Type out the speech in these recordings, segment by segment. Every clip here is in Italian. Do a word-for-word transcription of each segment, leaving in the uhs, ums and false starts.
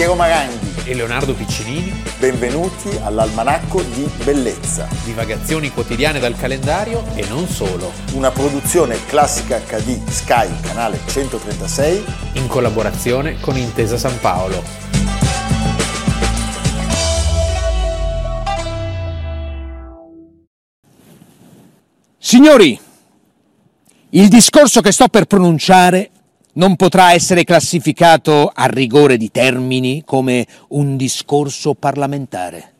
Diego Magandhi e Leonardo Piccinini. Benvenuti all'Almanacco di bellezza. Divagazioni quotidiane dal calendario e non solo. Una produzione Classica acca di Sky, canale centotrentasei, in collaborazione con Intesa San Paolo. Signori, il discorso che sto per pronunciare non potrà essere classificato a rigore di termini come un discorso parlamentare.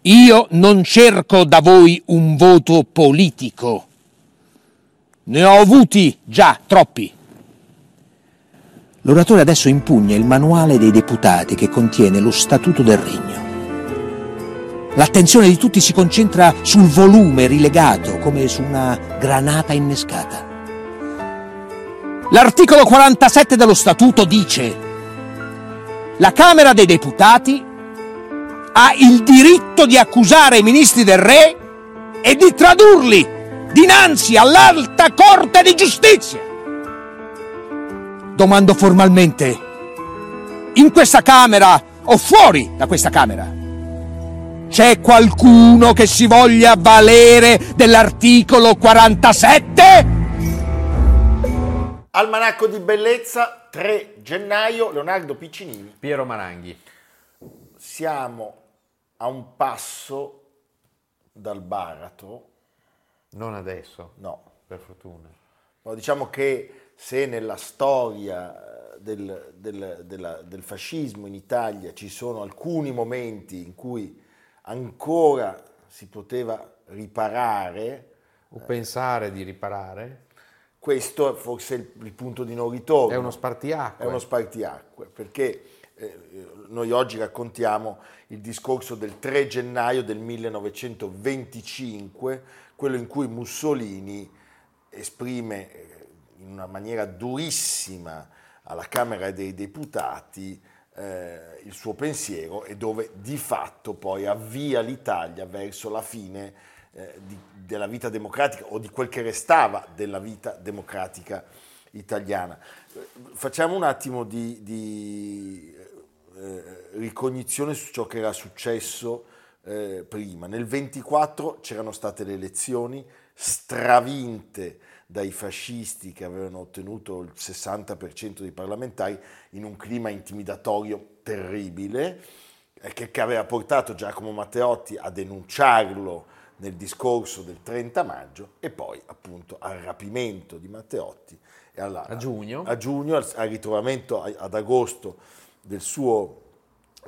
Io non cerco da voi un voto politico. Ne ho avuti già troppi. L'oratore adesso impugna il manuale dei deputati che contiene lo Statuto del Regno. L'attenzione di tutti si concentra sul volume rilegato, come su una granata innescata. L'articolo quarantasette dello Statuto dice: la Camera dei Deputati ha il diritto di accusare i ministri del re e di tradurli dinanzi all'Alta Corte di Giustizia. Domando formalmente: in questa Camera o fuori da questa Camera c'è qualcuno che si voglia valere dell'articolo quarantasette? Almanacco di bellezza, tre gennaio, Leonardo Piccinini, Piero Maranghi. Siamo a un passo dal baratro. Non adesso? No. Per fortuna. No, diciamo che se nella storia del, del, della, del fascismo in Italia ci sono alcuni momenti in cui ancora si poteva riparare o eh, pensare di riparare, questo è forse il, il punto di non ritorno. È uno spartiacque. È uno spartiacque, perché eh, noi oggi raccontiamo il discorso del tre gennaio del millenovecentoventicinque, quello in cui Mussolini esprime eh, in una maniera durissima alla Camera dei Deputati eh, il suo pensiero, e dove di fatto poi avvia l'Italia verso la fine Eh, di, della vita democratica, o di quel che restava della vita democratica italiana. Facciamo un attimo di, di eh, ricognizione su ciò che era successo eh, prima. Nel ventiquattro c'erano state le elezioni stravinte dai fascisti, che avevano ottenuto il sessanta per cento dei parlamentari, in un clima intimidatorio terribile eh, che, che aveva portato Giacomo Matteotti a denunciarlo nel discorso del trenta maggio, e poi appunto al rapimento di Matteotti e alla, a giugno, a giugno al, al ritrovamento a, ad agosto del suo,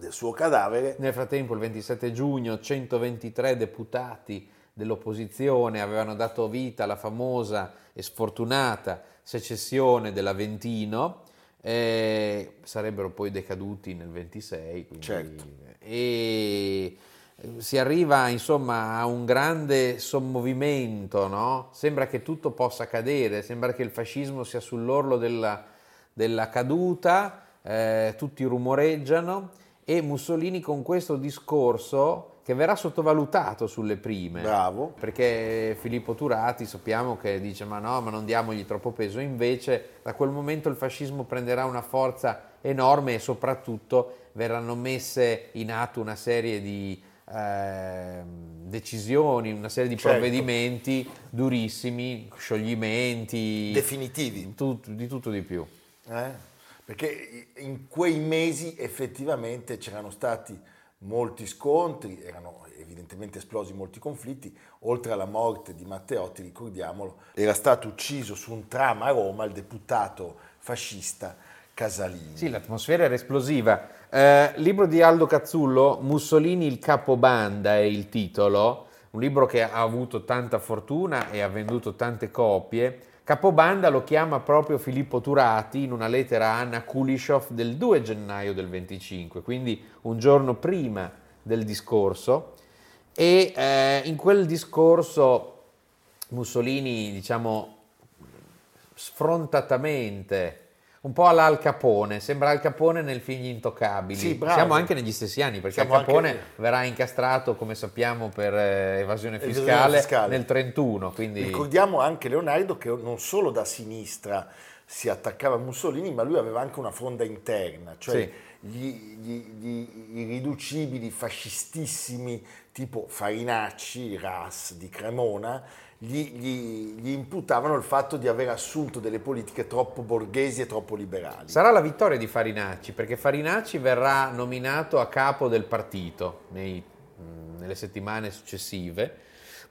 del suo cadavere. Nel frattempo il ventisette giugno centoventitré deputati dell'opposizione avevano dato vita alla famosa e sfortunata secessione dell'Aventino, eh, sarebbero poi decaduti nel ventisei, quindi, certo. E si arriva insomma a un grande sommovimento, no? Sembra che tutto possa cadere, sembra che il fascismo sia sull'orlo della, della caduta, eh, tutti rumoreggiano, e Mussolini con questo discorso che verrà sottovalutato sulle prime. Bravo. Perché Filippo Turati sappiamo che dice ma no, ma non diamogli troppo peso, invece da quel momento il fascismo prenderà una forza enorme, e soprattutto verranno messe in atto una serie di Eh, decisioni, una serie di certo. provvedimenti durissimi, scioglimenti definitivi, tutto, di tutto di più eh? Perché in quei mesi effettivamente c'erano stati molti scontri, erano evidentemente esplosi molti conflitti. Oltre alla morte di Matteotti, ricordiamolo, era stato ucciso su un tram a Roma il deputato fascista Casalini. Sì, l'atmosfera era esplosiva. Eh, libro di Aldo Cazzullo, Mussolini il capobanda è il titolo, un libro che ha avuto tanta fortuna e ha venduto tante copie. Capobanda lo chiama proprio Filippo Turati in una lettera a Anna Kulishoff del due gennaio del venticinque, quindi un giorno prima del discorso, e eh, in quel discorso Mussolini, diciamo sfrontatamente, un po' alla Al Capone, sembra Al Capone nel Figli Intoccabili. Sì, bravo. Siamo anche negli stessi anni, perché Siamo Al Capone anche... verrà incastrato, come sappiamo, per evasione fiscale, fiscale nel trentuno. Quindi... Ricordiamo anche Leonardo che non solo da sinistra si attaccava a Mussolini, ma lui aveva anche una fronda interna, cioè sì. gli, gli, gli irriducibili fascistissimi tipo Farinacci, Ras di Cremona, gli, gli, gli imputavano il fatto di aver assunto delle politiche troppo borghesi e troppo liberali. Sarà la vittoria di Farinacci, perché Farinacci verrà nominato a capo del partito nei, nelle settimane successive.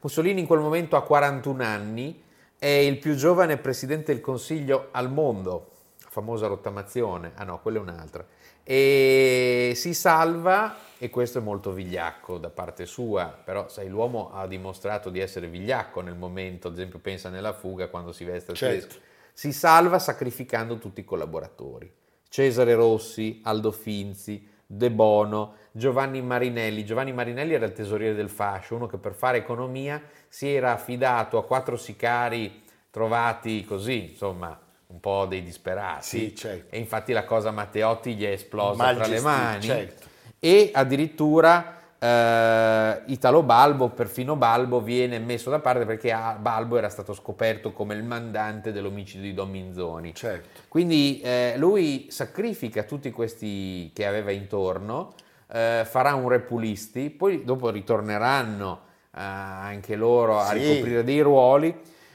Mussolini in quel momento ha quarantuno anni, è il più giovane presidente del Consiglio al mondo, la famosa rottamazione, ah no, quella è un'altra, e si salva, e questo è molto vigliacco da parte sua, però sai, l'uomo ha dimostrato di essere vigliacco nel momento, ad esempio pensa nella fuga quando si veste il certo. Tedesco, si salva sacrificando tutti i collaboratori, Cesare Rossi, Aldo Finzi, De Bono, Giovanni Marinelli. Giovanni Marinelli era il tesoriere del fascio, uno che per fare economia si era affidato a quattro sicari trovati così, insomma, un po' dei disperati. Sì, certo. E infatti la cosa Matteotti gli è esplosa Mal tra gestito, le mani. Certo. E addirittura eh, Italo Balbo, perfino Balbo, viene messo da parte perché Balbo era stato scoperto come il mandante dell'omicidio di Don Minzoni. Certo. Quindi eh, lui sacrifica tutti questi che aveva intorno, eh, farà un repulisti, poi dopo ritorneranno eh, anche loro a sì. ricoprire dei ruoli,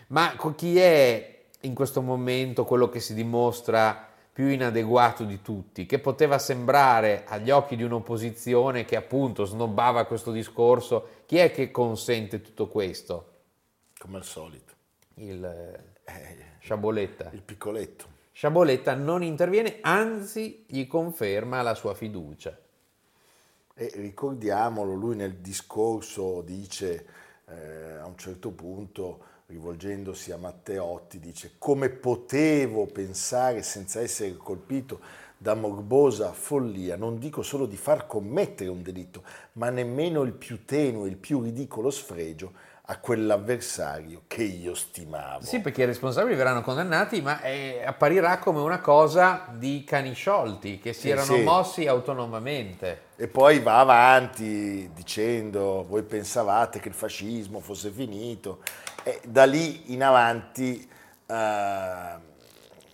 ma chi è in questo momento quello che si dimostra più inadeguato di tutti, che poteva sembrare agli occhi di un'opposizione che appunto snobbava questo discorso, chi è che consente tutto questo? Come al solito. Il eh, Sciaboletta. Il piccoletto. Sciaboletta non interviene, anzi gli conferma la sua fiducia. E ricordiamolo, lui nel discorso dice eh, a un certo punto, rivolgendosi a Matteotti, dice: come potevo pensare, senza essere colpito da morbosa follia, non dico solo di far commettere un delitto, ma nemmeno il più tenue, il più ridicolo sfregio a quell'avversario che io stimavo. Sì, perché i responsabili verranno condannati, ma eh, apparirà come una cosa di cani sciolti, che si sì, erano sì. mossi autonomamente. E poi va avanti dicendo: voi pensavate che il fascismo fosse finito. E da lì in avanti eh,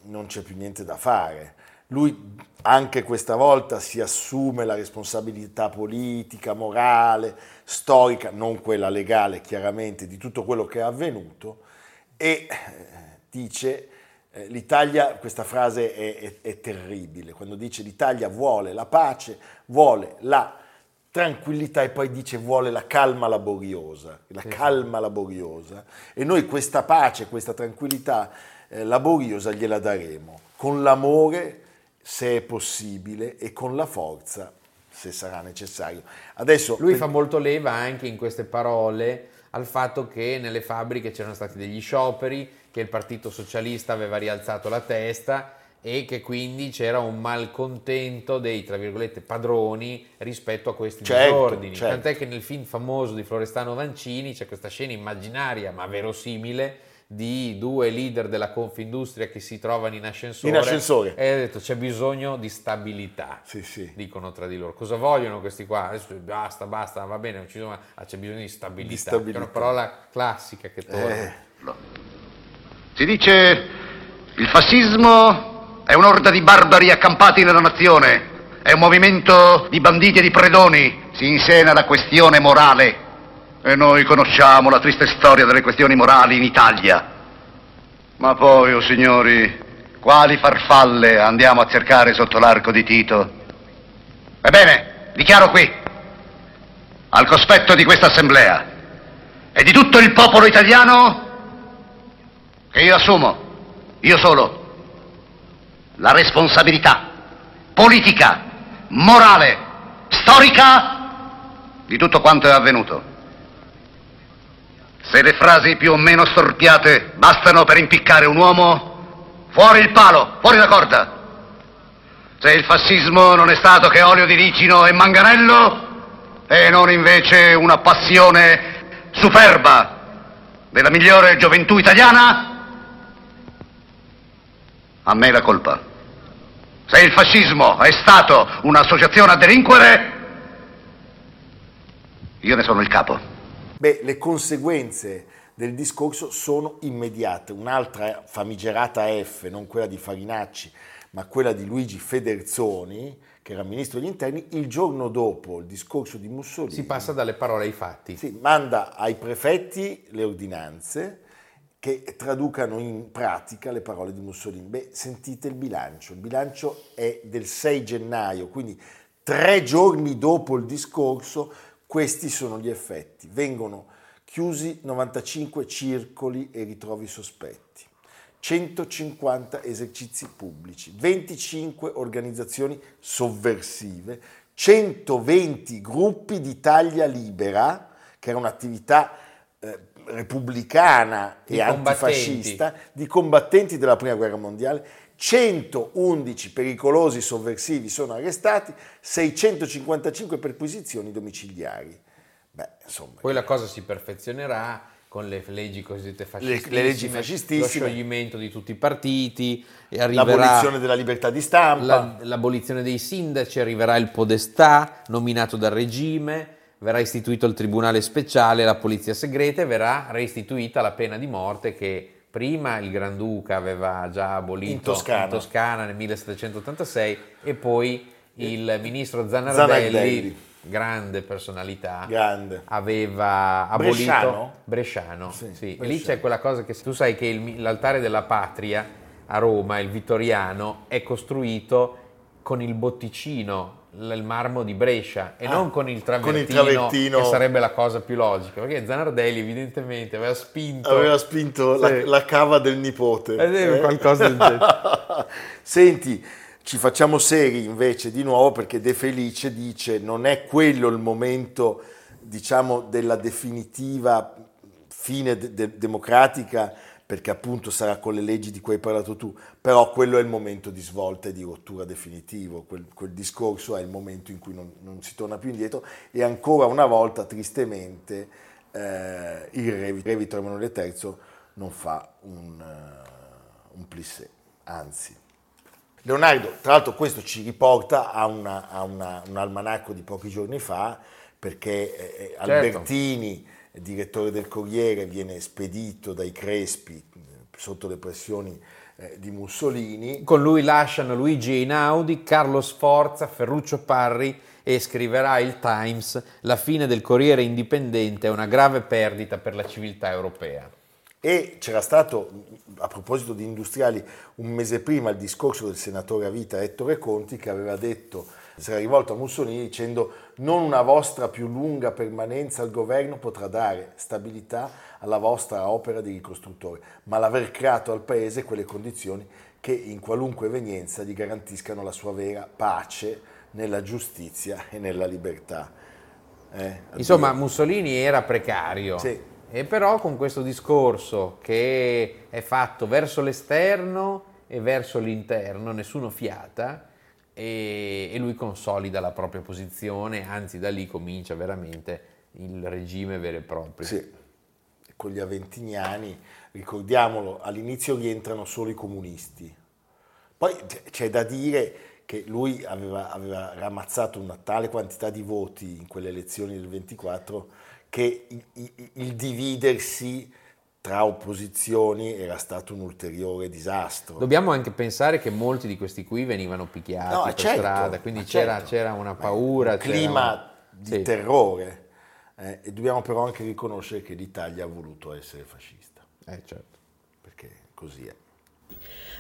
non c'è più niente da fare. Lui anche questa volta si assume la responsabilità politica, morale, storica, non quella legale chiaramente, di tutto quello che è avvenuto, e dice eh, l'Italia, questa frase è, è, è terribile, quando dice l'Italia vuole la pace, vuole la tranquillità, e poi dice vuole la calma laboriosa, la calma laboriosa, e noi questa pace, questa tranquillità eh, laboriosa gliela daremo, con l'amore se è possibile e con la forza se sarà necessario. Adesso lui per... fa molto leva anche in queste parole al fatto che nelle fabbriche c'erano stati degli scioperi, che il Partito Socialista aveva rialzato la testa e che quindi c'era un malcontento dei, tra virgolette, padroni rispetto a questi certo, disordini. Certo. Tant'è che nel film famoso di Florestano Vancini c'è questa scena immaginaria ma verosimile di due leader della Confindustria che si trovano in ascensore, in ascensore. E ha detto c'è bisogno di stabilità, sì, sì. dicono tra di loro, cosa vogliono questi qua? Adesso basta, basta, va bene, non ci sono, ah, c'è bisogno di stabilità, di stabilità. È una parola classica che torna. Eh. No. Si dice il fascismo è un'orda di barbari accampati nella nazione, è un movimento di banditi e di predoni, si insena la questione morale. E noi conosciamo la triste storia delle questioni morali in Italia. Ma poi, o oh signori, quali farfalle andiamo a cercare sotto l'arco di Tito? Ebbene, dichiaro qui, al cospetto di questa assemblea e di tutto il popolo italiano, che io assumo, io solo, la responsabilità politica, morale, storica di tutto quanto è avvenuto. Se le frasi più o meno storpiate bastano per impiccare un uomo, fuori il palo, fuori la corda. Se il fascismo non è stato che olio di ricino e manganello, e non invece una passione superba della migliore gioventù italiana, a me la colpa. Se il fascismo è stato un'associazione a delinquere, io ne sono il capo. Beh, le conseguenze del discorso sono immediate. Un'altra famigerata F, non quella di Farinacci, ma quella di Luigi Federzoni, che era ministro degli interni, il giorno dopo il discorso di Mussolini. Si passa dalle parole ai fatti. Sì, manda ai prefetti le ordinanze che traducano in pratica le parole di Mussolini. Beh, sentite il bilancio. Il bilancio è del sei gennaio, quindi tre giorni dopo il discorso, questi sono gli effetti. Vengono chiusi novantacinque circoli e ritrovi sospetti, centocinquanta esercizi pubblici, venticinque organizzazioni sovversive, centoventi gruppi di taglia libera, che era un'attività eh, repubblicana di e antifascista, di combattenti della Prima Guerra Mondiale, centoundici pericolosi sovversivi sono arrestati, seicentocinquantacinque perquisizioni domiciliari. Beh, insomma, poi la cosa si perfezionerà con le leggi cosiddette fascistissime, le, le leggi fascistissime, lo scioglimento di tutti i partiti, e arriverà l'abolizione della libertà di stampa, la, l'abolizione dei sindaci, arriverà il podestà nominato dal regime, verrà istituito il tribunale speciale, la polizia segreta, e verrà reistituita la pena di morte che prima il Granduca aveva già abolito in Toscana, in Toscana nel millesettecentottantasei, e poi il ministro Zanardelli, Zanardelli. grande personalità, grande. aveva abolito Bresciano, Bresciano, sì, sì. Bresciano. Lì c'è quella cosa che tu sai che il, l'altare della patria a Roma, il Vittoriano, è costruito con il botticino, il marmo di Brescia, e ah, non con il travertino, con il travertino, che sarebbe la cosa più logica, perché Zanardelli evidentemente aveva spinto aveva spinto sì. la, la cava del nipote, eh, eh. qualcosa del genere. Senti, ci facciamo seri invece di nuovo, perché De Felice dice: non è quello il momento, diciamo, della definitiva fine de- de- democratica, perché appunto sarà con le leggi di cui hai parlato tu, però quello è il momento di svolta e di rottura definitivo, quel, quel discorso è il momento in cui non, non si torna più indietro, e ancora una volta, tristemente, eh, il re, re Vittorio Emanuele terzo non fa un, uh, un plissé, anzi. Leonardo, tra l'altro, questo ci riporta a, una, a una, un almanacco di pochi giorni fa, perché eh, Albertini, certo, direttore del Corriere, viene spedito dai Crespi eh, sotto le pressioni eh, di Mussolini. Con lui lasciano Luigi Einaudi, Carlo Sforza, Ferruccio Parri, e scriverà il Times: la fine del Corriere indipendente è una grave perdita per la civiltà europea. E c'era stato, a proposito di industriali, un mese prima il discorso del senatore a vita Ettore Conti, che aveva detto, si era rivolto a Mussolini dicendo: non una vostra più lunga permanenza al governo potrà dare stabilità alla vostra opera di ricostruttore, ma l'aver creato al paese quelle condizioni che in qualunque evenienza gli garantiscano la sua vera pace nella giustizia e nella libertà. Eh, Insomma, Mussolini era precario. Sì. E però con questo discorso che è fatto verso l'esterno e verso l'interno, nessuno fiata, e, e lui consolida la propria posizione, anzi da lì comincia veramente il regime vero e proprio. Sì, con gli aventiniani, ricordiamolo, all'inizio rientrano solo i comunisti, poi c'è da dire che lui aveva, aveva rammazzato una tale quantità di voti in quelle elezioni del ventiquattro che il dividersi tra opposizioni era stato un ulteriore disastro. Dobbiamo anche pensare che molti di questi qui venivano picchiati no, per certo, strada, quindi c'era, certo. c'era una paura. Un clima c'era... di sì. terrore. Eh, e dobbiamo però anche riconoscere che l'Italia ha voluto essere fascista. Eh, certo. Perché così è.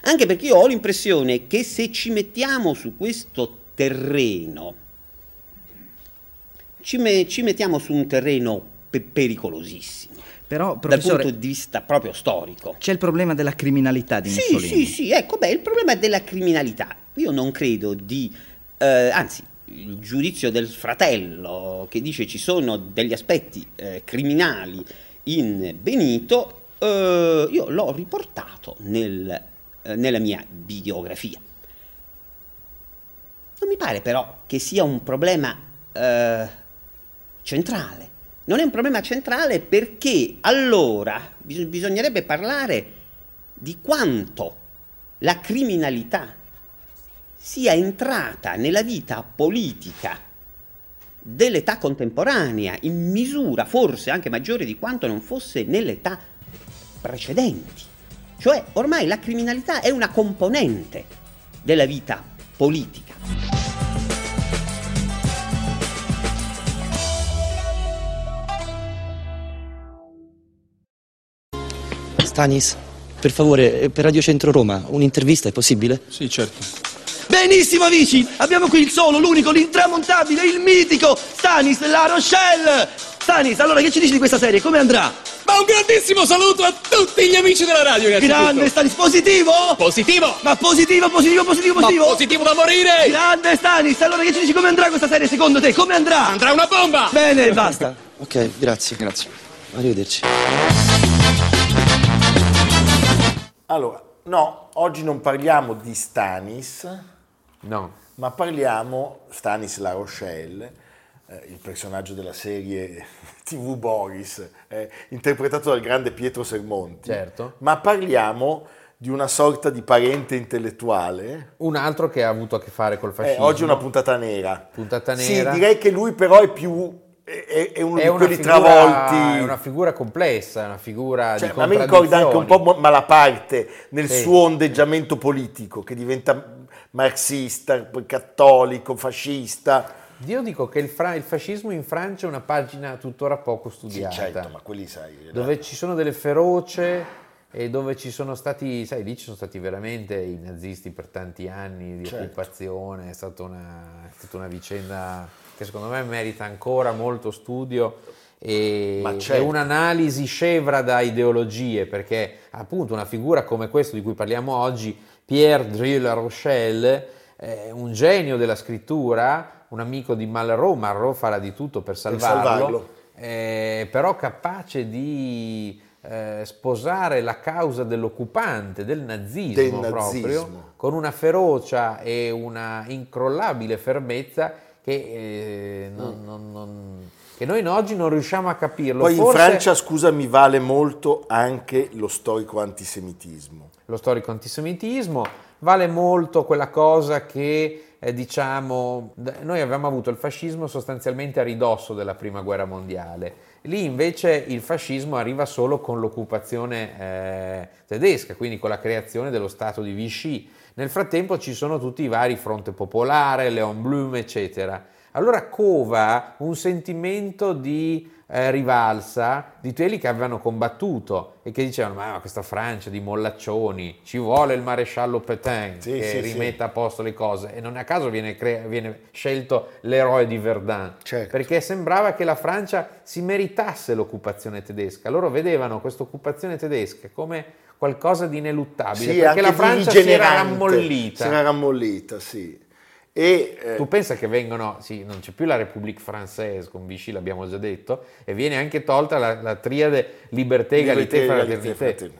Anche perché io ho l'impressione che se ci mettiamo su questo terreno, Ci, me, ci mettiamo su un terreno pe- pericolosissimo, però, dal punto di vista proprio storico. C'è il problema della criminalità di Mussolini. Sì, sì, sì, ecco, beh, il problema della criminalità. Io non credo di... Eh, anzi, il giudizio del fratello che dice ci sono degli aspetti eh, criminali in Benito, eh, io l'ho riportato nel, eh, nella mia biografia. Non mi pare però che sia un problema... Eh, centrale. Non è un problema centrale perché allora bis- bisognerebbe parlare di quanto la criminalità sia entrata nella vita politica dell'età contemporanea in misura forse anche maggiore di quanto non fosse nell'età precedenti. Cioè ormai la criminalità è una componente della vita politica. Stanis, per favore, per Radio Centro Roma, un'intervista è possibile? Sì, certo. Benissimo amici, abbiamo qui il solo, l'unico, l'intramontabile, il mitico Stanis La Rochelle. Stanis, allora che ci dici di questa serie? Come andrà? Ma un grandissimo saluto a tutti gli amici della radio, innanzitutto. Grande Stanis, positivo? Positivo! Ma positivo, positivo, positivo, positivo! Ma positivo da morire! Grande Stanis, allora che ci dici come andrà questa serie secondo te? Come andrà? Andrà una bomba! Bene, basta. Ok, grazie. Grazie. Arrivederci. Allora, no, oggi non parliamo di Stanis. No. Ma parliamo di Stanis La Rochelle, eh, il personaggio della serie tivù Boris, eh, interpretato dal grande Pietro Sermonti. Certo. Ma parliamo di una sorta di parente intellettuale. Un altro che ha avuto a che fare col fascismo. Eh, oggi è una puntata nera. Puntata nera. Sì, direi che lui però è più... È, è uno è di quelli figura, travolti. È una figura complessa, è una figura cioè, di contraddizioni. Ma mi ricorda anche un po' Malaparte nel sì. suo ondeggiamento politico, che diventa... marxista, cattolico, fascista. Io dico che il, fra- il fascismo in Francia è una pagina tuttora poco studiata. Sì, certo, ma quelli sai... Dove ci sono delle feroce e dove ci sono stati... Sai, lì ci sono stati veramente i nazisti per tanti anni di certo. occupazione, è stata, una, è stata una vicenda che secondo me merita ancora molto studio e certo. un'analisi scevra da ideologie, perché appunto una figura come questa di cui parliamo oggi, Pierre Drieu la Rochelle, eh, un genio della scrittura, un amico di Malraux, Malraux farà di tutto per salvarlo, per salvarlo. Eh, però capace di eh, sposare la causa dell'occupante, del nazismo, del nazismo proprio, con una ferocia e una incrollabile fermezza che eh, non... Mm. non, non che noi oggi non riusciamo a capirlo. Poi Forse... in Francia, scusami, vale molto anche lo storico antisemitismo. Lo storico antisemitismo, vale molto quella cosa che, eh, diciamo, noi avevamo avuto il fascismo sostanzialmente a ridosso della Prima Guerra Mondiale. Lì invece il fascismo arriva solo con l'occupazione eh, tedesca, quindi con la creazione dello Stato di Vichy. Nel frattempo ci sono tutti i vari Fronte Popolare, Léon Blum, eccetera. Allora cova un sentimento di eh, rivalsa di quelli che avevano combattuto e che dicevano ma questa Francia di mollaccioni, ci vuole il maresciallo Pétain sì, che sì, rimetta sì. a posto le cose, e non a caso viene, crea- viene scelto l'eroe di Verdun, certo. perché sembrava che la Francia si meritasse l'occupazione tedesca. Loro vedevano questa occupazione tedesca come qualcosa di ineluttabile, sì, perché la Francia si era rammollita. Si era rammollita, sì. E, eh, tu pensa che vengono, sì, non c'è più la République Française con Vichy, l'abbiamo già detto, e viene anche tolta la, la triade liberté, égalité, fraternité.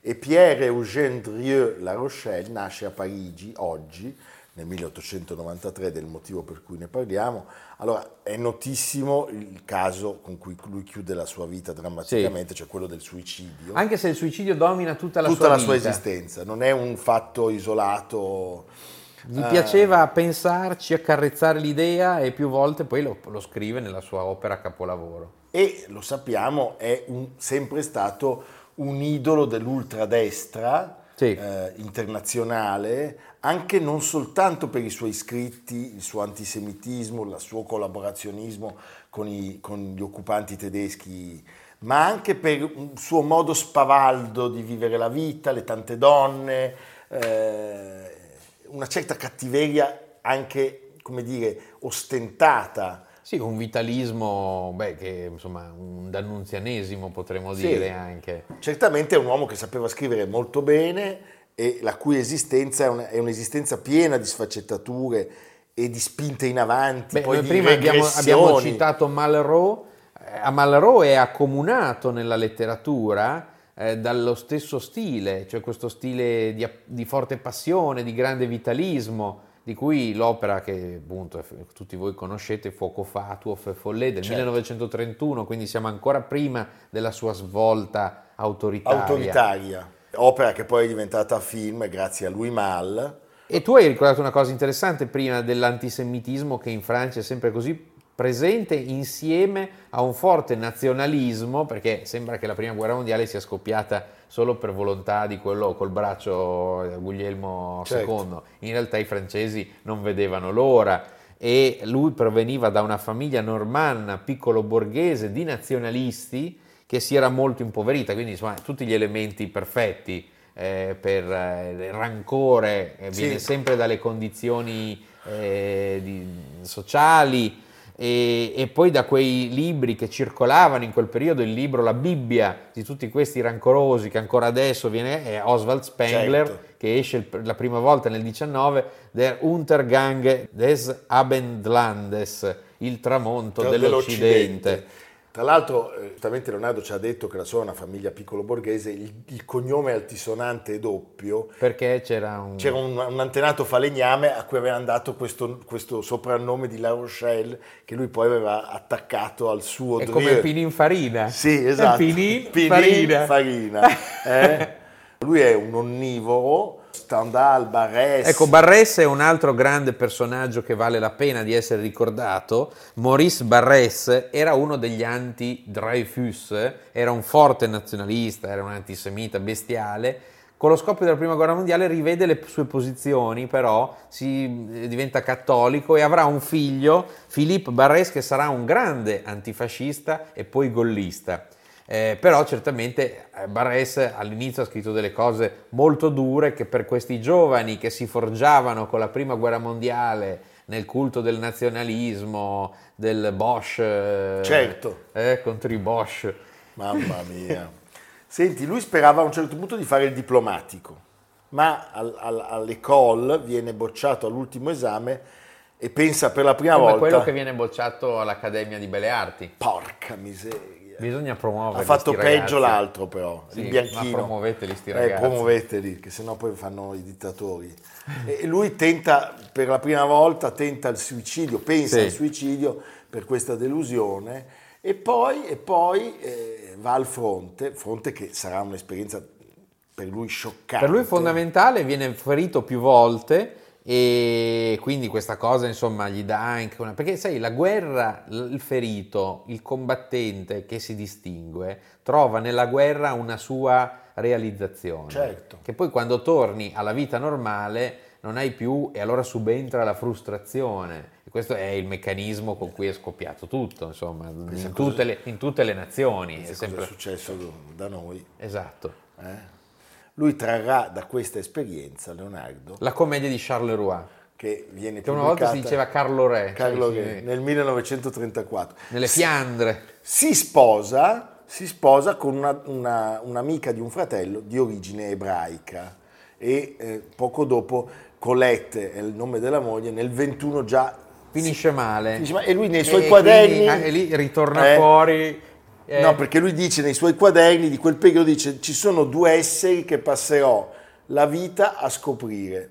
E Pierre Eugène Drieu la Rochelle nasce a Parigi oggi nel milleottocentonovantatré, del motivo per cui ne parliamo. Allora è notissimo il caso con cui lui chiude la sua vita drammaticamente, sì. cioè quello del suicidio. Anche se il suicidio domina tutta la, tutta sua, la vita. sua esistenza, non è un fatto isolato. Gli piaceva ah. pensarci, accarezzare l'idea, e più volte poi lo, lo scrive nella sua opera capolavoro. E lo sappiamo, è un, sempre stato un idolo dell'ultradestra sì. eh, internazionale, anche non soltanto per i suoi scritti, il suo antisemitismo, il suo collaborazionismo con, i, con gli occupanti tedeschi, ma anche per un suo modo spavaldo di vivere la vita, le tante donne... Eh, una certa cattiveria anche, come dire, ostentata. Sì, un vitalismo, beh, che insomma, un dannunzianesimo potremmo sì, dire anche. Certamente è un uomo che sapeva scrivere molto bene e la cui esistenza è, una, è un'esistenza piena di sfaccettature e di spinte in avanti, beh, poi noi di prima abbiamo, abbiamo citato Malraux, a Malraux è accomunato nella letteratura Eh, dallo stesso stile, cioè questo stile di, di forte passione, di grande vitalismo, di cui l'opera che appunto tutti voi conoscete, Fuoco Fatuo, Follet, del certo. millenovecentotrentuno, quindi siamo ancora prima della sua svolta autoritaria. Autoritaria, opera che poi è diventata film grazie a Louis Malle. E tu hai ricordato una cosa interessante prima dell'antisemitismo, che in Francia è sempre così presente insieme a un forte nazionalismo, perché sembra che la Prima Guerra Mondiale sia scoppiata solo per volontà di quello col braccio Guglielmo certo. secondo. In realtà i francesi non vedevano l'ora, e lui proveniva da una famiglia normanna, piccolo borghese, di nazionalisti che si era molto impoverita, quindi insomma tutti gli elementi perfetti eh, per eh, il rancore eh, viene sì. sempre dalle condizioni eh, di, sociali e, e poi da quei libri che circolavano in quel periodo, il libro, la Bibbia di tutti questi rancorosi che ancora adesso viene, è Oswald Spengler, certo. che esce il, la prima volta nel diciannove, Der Untergang des Abendlandes, il tramonto Tra dell'Occidente. dell'Occidente. Tra l'altro, giustamente Leonardo ci ha detto che la sua è una famiglia piccolo borghese, il, il cognome è altisonante e doppio. Perché c'era un... C'era un, un antenato falegname a cui avevano dato questo, questo soprannome di La Rochelle, che lui poi aveva attaccato al suo... È Drieu. Come Pininfarina. Sì, esatto. Pininfarina. Pininfarina. Eh? Lui è un onnivoro. Stendhal, Barrès. Ecco, Barrès è un altro grande personaggio che vale la pena di essere ricordato. Maurice Barrès era uno degli anti-Dreyfus, era un forte nazionalista, era un antisemita bestiale. Con lo scoppio della Prima Guerra Mondiale rivede le sue posizioni, però si diventa cattolico e avrà un figlio, Philippe Barrès, che sarà un grande antifascista e poi gollista. Eh, però certamente Barrès all'inizio ha scritto delle cose molto dure che per questi giovani che si forgiavano con la prima guerra mondiale nel culto del nazionalismo, del Bosch, certo, eh, contro i Bosch, mamma mia. Senti, lui sperava a un certo punto di fare il diplomatico, ma al, al, all'école viene bocciato all'ultimo esame e pensa per la prima Come volta quello che viene bocciato all'Accademia di Belle Arti. Porca miseria, bisogna promuovere. Ha fatto peggio ragazzi. l'altro, però sì, il bianchino. Ma promuoveteli, sti ragazzi. Eh, promuoveteli, che sennò poi fanno i dittatori. E lui tenta per la prima volta tenta il suicidio, pensa sì. al suicidio per questa delusione, e poi, e poi eh, va al fronte, fronte che sarà un'esperienza per lui scioccante. Per lui fondamentale, viene ferito più volte. E quindi questa cosa insomma gli dà anche una... perché sai, la guerra, il ferito, il combattente che si distingue trova nella guerra una sua realizzazione, certo, che poi quando torni alla vita normale non hai più, e allora subentra la frustrazione, e questo è il meccanismo con cui è scoppiato tutto, insomma, in tutte, le, in tutte le nazioni è sempre cosa è successo da noi, esatto, eh? Lui trarrà da questa esperienza, Leonardo, la commedia di Charleroi, che viene che una volta si diceva Carlo Re, Carlo cioè Re si... nel millenovecentotrentaquattro, nelle Fiandre. Si, si sposa, si sposa con una, una, un'amica di un fratello di origine ebraica e eh, poco dopo Colette è il nome della moglie, nel ventuno già finisce male. Finisce male. E lui nei suoi e quaderni quindi, e lì ritorna eh, fuori. Eh. No, perché lui dice nei suoi quaderni di quel periodo, dice: ci sono due esseri che passerò la vita a scoprire,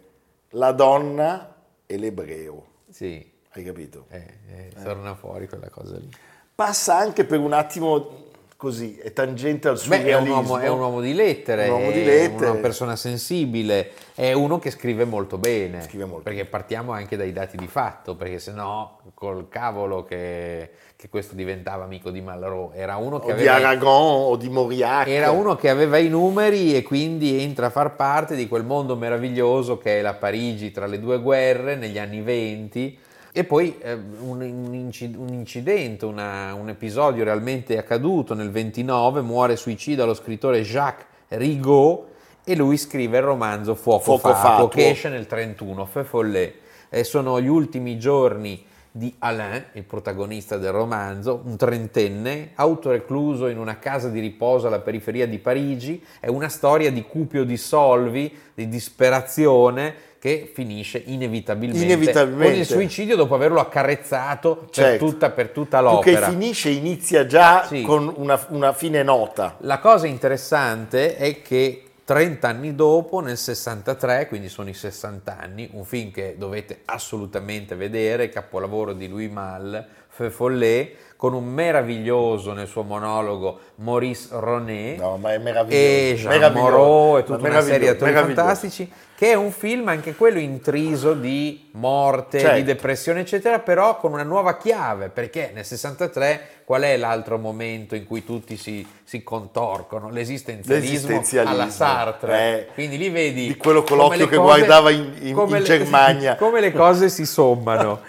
la donna e l'ebreo. Sì. Hai capito? Eh, eh, eh. Torna fuori quella cosa lì. Passa anche per un attimo così, è tangente al suo Beh, realismo. È un, uomo, è un uomo di lettere, un uomo di lettere, è una persona sensibile, è uno che scrive molto bene. Scrive molto perché bene. Partiamo anche dai dati di fatto, perché sennò col cavolo che... che questo diventava amico di Malraux, era uno che o aveva di Aragon o di Mauriac, era uno che aveva i numeri e quindi entra a far parte di quel mondo meraviglioso che è la Parigi tra le due guerre negli anni venti. E poi eh, un, un incidente, una, un episodio realmente accaduto nel ventinove, muore suicida lo scrittore Jacques Rigaud e lui scrive il romanzo Fuoco, Fuoco Fatuo, che esce nel trentuno, Feu Follet, e sono gli ultimi giorni di Alain, il protagonista del romanzo, un trentenne, autorecluso in una casa di riposo alla periferia di Parigi. È una storia di cupio dissolvi, di disperazione, che finisce inevitabilmente, inevitabilmente. con il suicidio dopo averlo accarezzato, certo, per, tutta, per tutta l'opera. Che finisce inizia già sì. con una, una fine nota. La cosa interessante è che trent'anni dopo, nel sessantatré, quindi sono i sessanta anni, un film che dovete assolutamente vedere, capolavoro di Louis Malle, Feu Follet, con un meraviglioso nel suo monologo Maurice Ronet, no, ma è e Jean Moreau e tutta una serie di attori fantastici, che è un film anche quello intriso di morte, certo, di depressione eccetera, però con una nuova chiave, perché nel sessantatré qual è l'altro momento in cui tutti si, si contorcono? L'esistenzialismo, L'esistenzialismo alla Sartre, eh, quindi lì vedi di quello colloquio che cose, guardava in, in, in le, Germania, come le cose si sommano.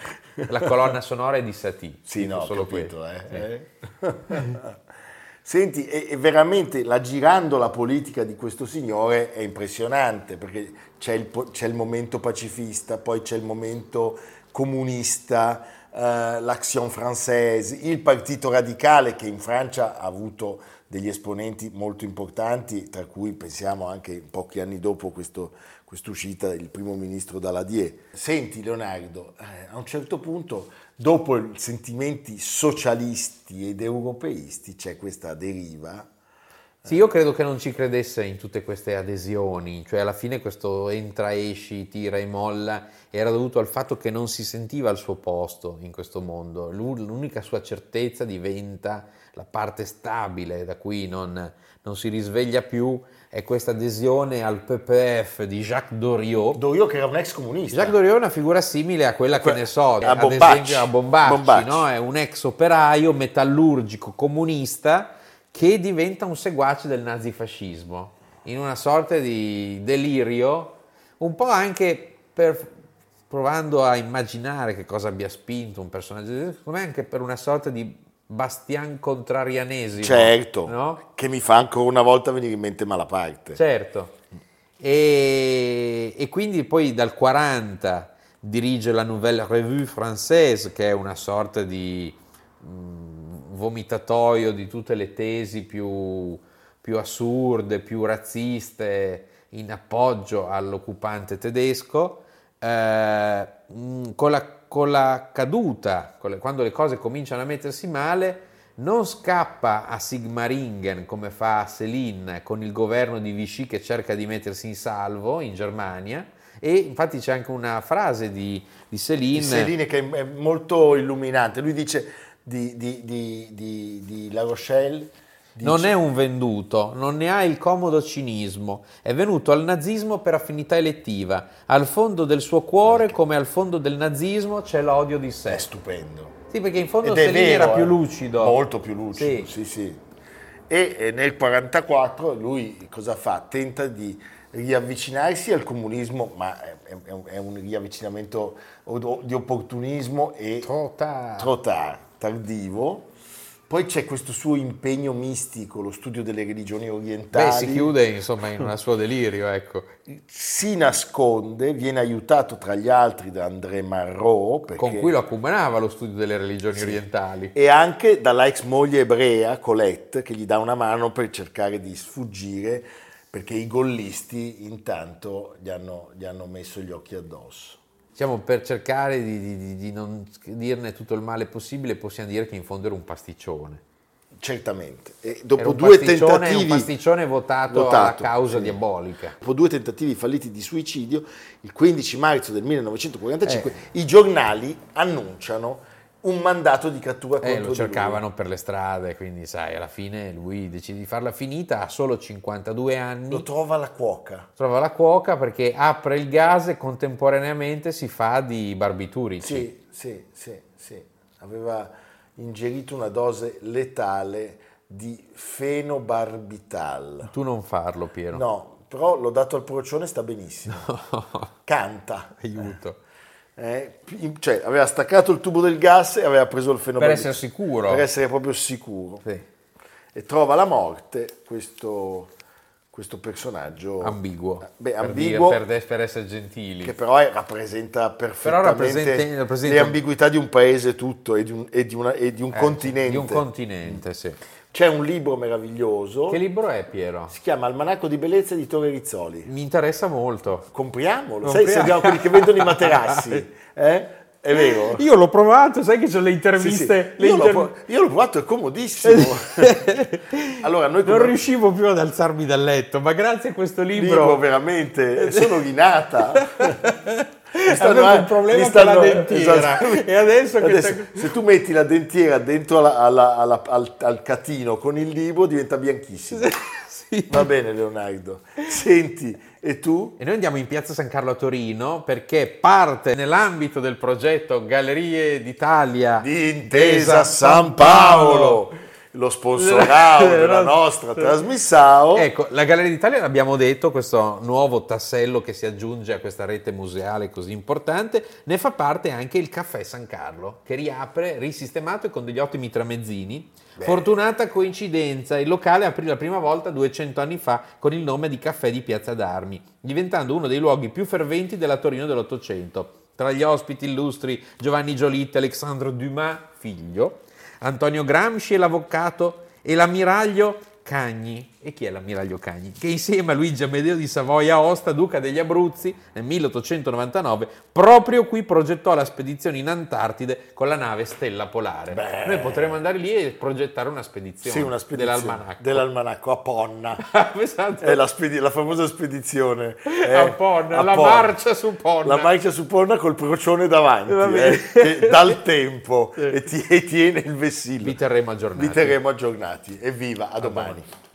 La colonna sonora è di Satie. Sì, no, solo capito, eh, eh. Senti, e, e veramente la girandola politica di questo signore è impressionante, perché c'è il, c'è il momento pacifista, poi c'è il momento comunista, eh, l'Action Française, il Partito Radicale, che in Francia ha avuto degli esponenti molto importanti, tra cui pensiamo anche pochi anni dopo questo, quest'uscita il primo ministro Daladier. Senti Leonardo, eh, a un certo punto, dopo i sentimenti socialisti ed europeisti, c'è questa deriva. Sì, io credo che non ci credesse in tutte queste adesioni, cioè alla fine questo entra-esci, tira e molla era dovuto al fatto che non si sentiva al suo posto in questo mondo. L'unica sua certezza diventa la parte stabile, da cui non, non si risveglia più, è questa adesione al P P F di Jacques Doriot. Doriot che era un ex comunista. Jacques Doriot è una figura simile a quella que- che ne so, a ad Bombacci. esempio a Bombacci, Bombacci. No? È un ex operaio metallurgico comunista che diventa un seguace del nazifascismo, in una sorta di delirio, un po' anche per, provando a immaginare che cosa abbia spinto un personaggio, secondo me anche per una sorta di Bastian contrarianesimo. Certo, no? Che mi fa ancora una volta venire in mente Malaparte. Certo, e, e quindi poi dal quaranta dirige la Nouvelle Revue Française, che è una sorta di... Mh, vomitatoio di tutte le tesi più, più assurde, più razziste, in appoggio all'occupante tedesco, eh, con, la, con la caduta, con le, quando le cose cominciano a mettersi male, non scappa a Sigmaringen come fa Céline con il governo di Vichy che cerca di mettersi in salvo in Germania. E infatti c'è anche una frase di, di Céline. Di Céline che è molto illuminante, lui dice... Di, di, di, di, di La Rochelle dice... Non è un venduto, non ne ha il comodo cinismo, è venuto al nazismo per affinità elettiva, al fondo del suo cuore come al fondo del nazismo c'è l'odio di sé. È stupendo. Sì, perché in fondo Céline era più lucido. Molto più lucido, sì, sì, sì. E, e nel quarantaquattro lui cosa fa? Tenta di riavvicinarsi al comunismo, ma è, è, un, è un riavvicinamento di opportunismo e trotard. trotard. Tardivo, poi c'è questo suo impegno mistico, lo studio delle religioni orientali. Beh, si chiude insomma in un suo delirio, ecco. Si nasconde, viene aiutato tra gli altri da André Malraux. Perché... Con cui lo accomunava lo studio delle religioni sì. orientali. E anche dalla ex moglie ebrea, Colette, che gli dà una mano per cercare di sfuggire, perché i gollisti intanto gli hanno, gli hanno messo gli occhi addosso. Diciamo, per cercare di, di, di non dirne tutto il male possibile, possiamo dire che in fondo era un pasticcione. Certamente. E dopo due tentativi... un pasticcione votato, votato alla causa sì. diabolica. Dopo due tentativi falliti di suicidio, il quindici marzo del millenovecentoquarantacinque, eh. i giornali annunciano un mandato di cattura contro eh, lo cercavano di lui. Per le strade, quindi sai, alla fine lui decide di farla finita, ha solo cinquantadue anni. Lo trova la cuoca. Trova la cuoca perché apre il gas e contemporaneamente si fa di barbiturici. Sì, sì, sì, sì. Aveva ingerito una dose letale di fenobarbital. Tu non farlo, Piero. No, però l'ho dato al procione, sta benissimo. No. Canta. Aiuto. Eh, cioè aveva staccato il tubo del gas e aveva preso il fenobarbital per essere sicuro, per essere proprio sicuro sì. E trova la morte questo, questo personaggio ambiguo, beh, per, ambiguo dire, per, per essere gentili, che però è, rappresenta perfettamente però rappresenta, rappresenta... le ambiguità di un paese tutto e di un, e di una, e di un eh, continente di un continente sì. C'è un libro meraviglioso. Che libro è, Piero? Si chiama Almanacco di bellezza di Torre Rizzoli. Mi interessa molto. Compriamolo. Compriamolo. Sai, sentiamo quelli che vendono i materassi. Eh? È vero? Io l'ho provato, sai che c'ho le interviste. Sì, sì. Le io, interv... l'ho prov- io l'ho provato, è comodissimo. Allora, noi come... Non riuscivo più ad alzarmi dal letto, ma grazie a questo libro... Libro, veramente, sono rinata. Avevo un problema stanno, con la dentiera esatto. E adesso, adesso che se tu metti la dentiera dentro alla, alla, alla, al, al catino con il libro diventa bianchissimo sì. Va bene Leonardo, senti, e tu? E noi andiamo in piazza San Carlo a Torino perché parte nell'ambito del progetto Gallerie d'Italia di Intesa San Paolo lo sponsoravo della nostra trasmissao. Ecco, la Galleria d'Italia, l'abbiamo detto, questo nuovo tassello che si aggiunge a questa rete museale così importante, ne fa parte anche il Caffè San Carlo, che riapre, risistemato e con degli ottimi tramezzini. Beh. Fortunata coincidenza, il locale aprì la prima volta duecento anni fa con il nome di Caffè di Piazza d'Armi, diventando uno dei luoghi più ferventi della Torino dell'Ottocento. Tra gli ospiti illustri Giovanni Giolitti, Alexandre Dumas, figlio, Antonio Gramsci e l'avvocato, e l'ammiraglio Cagni. E chi è l'ammiraglio Cagni? Che insieme a Luigi Amedeo di Savoia-Aosta, duca degli Abruzzi, nel milleottocentonovantanove, proprio qui progettò la spedizione in Antartide con la nave Stella Polare. Beh. Noi potremmo andare lì e progettare una spedizione, sì, una spedizione dell'almanacco. dell'almanacco a Ponna. Esatto. È la, spedi- la famosa spedizione. Eh, a Ponna, a la Ponna. marcia su Ponna. La marcia su Ponna col procione davanti, eh, che dà il tempo e tiene il vessillo. Vi terremo aggiornati. Vi terremo aggiornati. Evviva, a, a domani. domani.